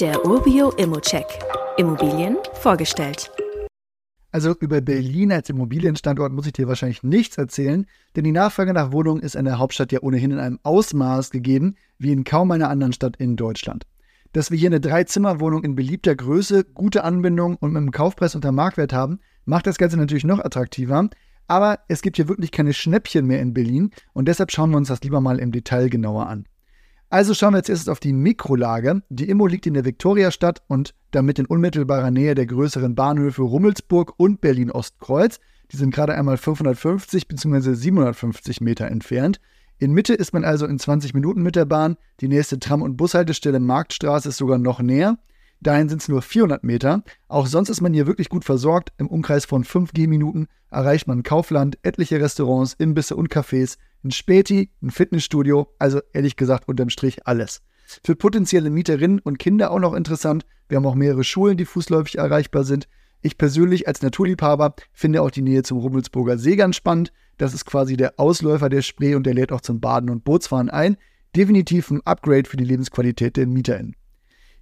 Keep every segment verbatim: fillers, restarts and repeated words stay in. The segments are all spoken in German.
Der Urbyo Immocheck. Immobilien vorgestellt. Also über Berlin als Immobilienstandort muss ich dir wahrscheinlich nichts erzählen, denn die Nachfrage nach Wohnungen ist in der Hauptstadt ja ohnehin in einem Ausmaß gegeben, wie in kaum einer anderen Stadt in Deutschland. Dass wir hier eine Dreizimmerwohnung in beliebter Größe, gute Anbindung und mit einem Kaufpreis unter Marktwert haben, macht das Ganze natürlich noch attraktiver. Aber es gibt hier wirklich keine Schnäppchen mehr in Berlin und deshalb schauen wir uns das lieber mal im Detail genauer an. Also schauen wir jetzt erst auf die Mikrolage. Die Immo liegt in der Viktoriastadt und damit in unmittelbarer Nähe der größeren Bahnhöfe Rummelsburg und Berlin-Ostkreuz. Die sind gerade einmal fünfhundertfünfzig bzw. siebenhundertfünfzig Meter entfernt. In Mitte ist man also in zwanzig Minuten mit der Bahn. Die nächste Tram- und Bushaltestelle Marktstraße ist sogar noch näher. Dahin sind es nur vierhundert Meter. Auch sonst ist man hier wirklich gut versorgt. Im Umkreis von fünf Gehminuten erreicht man Kaufland, etliche Restaurants, Imbisse und Cafés, ein Späti, ein Fitnessstudio, also ehrlich gesagt unterm Strich alles. Für potenzielle Mieterinnen und Kinder auch noch interessant. Wir haben auch mehrere Schulen, die fußläufig erreichbar sind. Ich persönlich als Naturliebhaber finde auch die Nähe zum Rummelsburger See ganz spannend. Das ist quasi der Ausläufer der Spree und der lädt auch zum Baden und Bootsfahren ein. Definitiv ein Upgrade für die Lebensqualität der MieterInnen.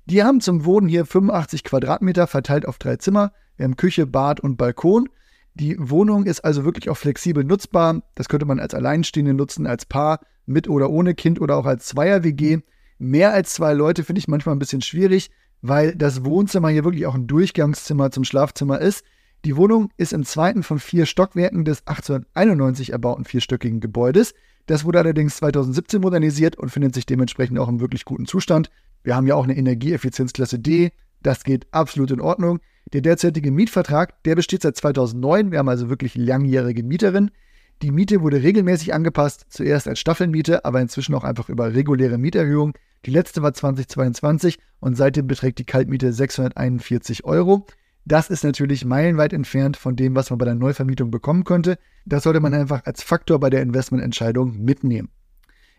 Die haben zum Wohnen hier fünfundachtzig Quadratmeter verteilt auf drei Zimmer. Wir haben Küche, Bad und Balkon. Die Wohnung ist also wirklich auch flexibel nutzbar. Das könnte man als Alleinstehende nutzen, als Paar, mit oder ohne Kind oder auch als Zweier-W G. Mehr als zwei Leute finde ich manchmal ein bisschen schwierig, weil das Wohnzimmer hier wirklich auch ein Durchgangszimmer zum Schlafzimmer ist. Die Wohnung ist im zweiten von vier Stockwerken des achtzehnhunderteinundneunzig erbauten vierstöckigen Gebäudes. Das wurde allerdings zweitausendsiebzehn modernisiert und findet sich dementsprechend auch im wirklich guten Zustand. Wir haben ja auch eine Energieeffizienzklasse D. Das geht absolut in Ordnung. Der derzeitige Mietvertrag, der besteht seit zweitausendneun. Wir haben also wirklich langjährige Mieterin. Die Miete wurde regelmäßig angepasst, zuerst als Staffelmiete, aber inzwischen auch einfach über reguläre Mieterhöhungen. Die letzte war zweitausendzweiundzwanzig und seitdem beträgt die Kaltmiete sechshunderteinundvierzig Euro. Das ist natürlich meilenweit entfernt von dem, was man bei der Neuvermietung bekommen könnte. Das sollte man einfach als Faktor bei der Investmententscheidung mitnehmen.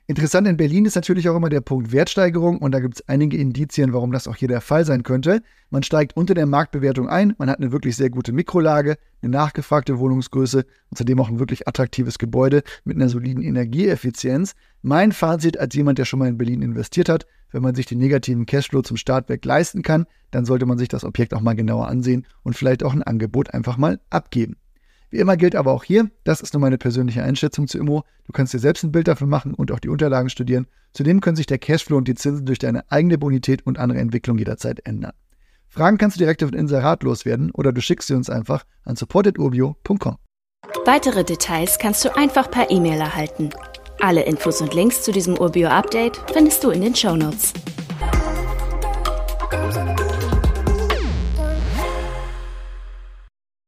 Interessant in Berlin ist natürlich auch immer der Punkt Wertsteigerung und da gibt es einige Indizien, warum das auch hier der Fall sein könnte. Man steigt unter der Marktbewertung ein, man hat eine wirklich sehr gute Mikrolage, eine nachgefragte Wohnungsgröße und zudem auch ein wirklich attraktives Gebäude mit einer soliden Energieeffizienz. Mein Fazit als jemand, der schon mal in Berlin investiert hat: Wenn man sich den negativen Cashflow zum Startwerk leisten kann, dann sollte man sich das Objekt auch mal genauer ansehen und vielleicht auch ein Angebot einfach mal abgeben. Wie immer gilt aber auch hier, das ist nur meine persönliche Einschätzung zu Immo. Du kannst dir selbst ein Bild davon machen und auch die Unterlagen studieren. Zudem können sich der Cashflow und die Zinsen durch deine eigene Bonität und andere Entwicklung jederzeit ändern. Fragen kannst du direkt auf den Inserat loswerden oder du schickst sie uns einfach an support at urbyo punkt com. Weitere Details kannst du einfach per E-Mail erhalten. Alle Infos und Links zu diesem Urbyo Update findest du in den Shownotes.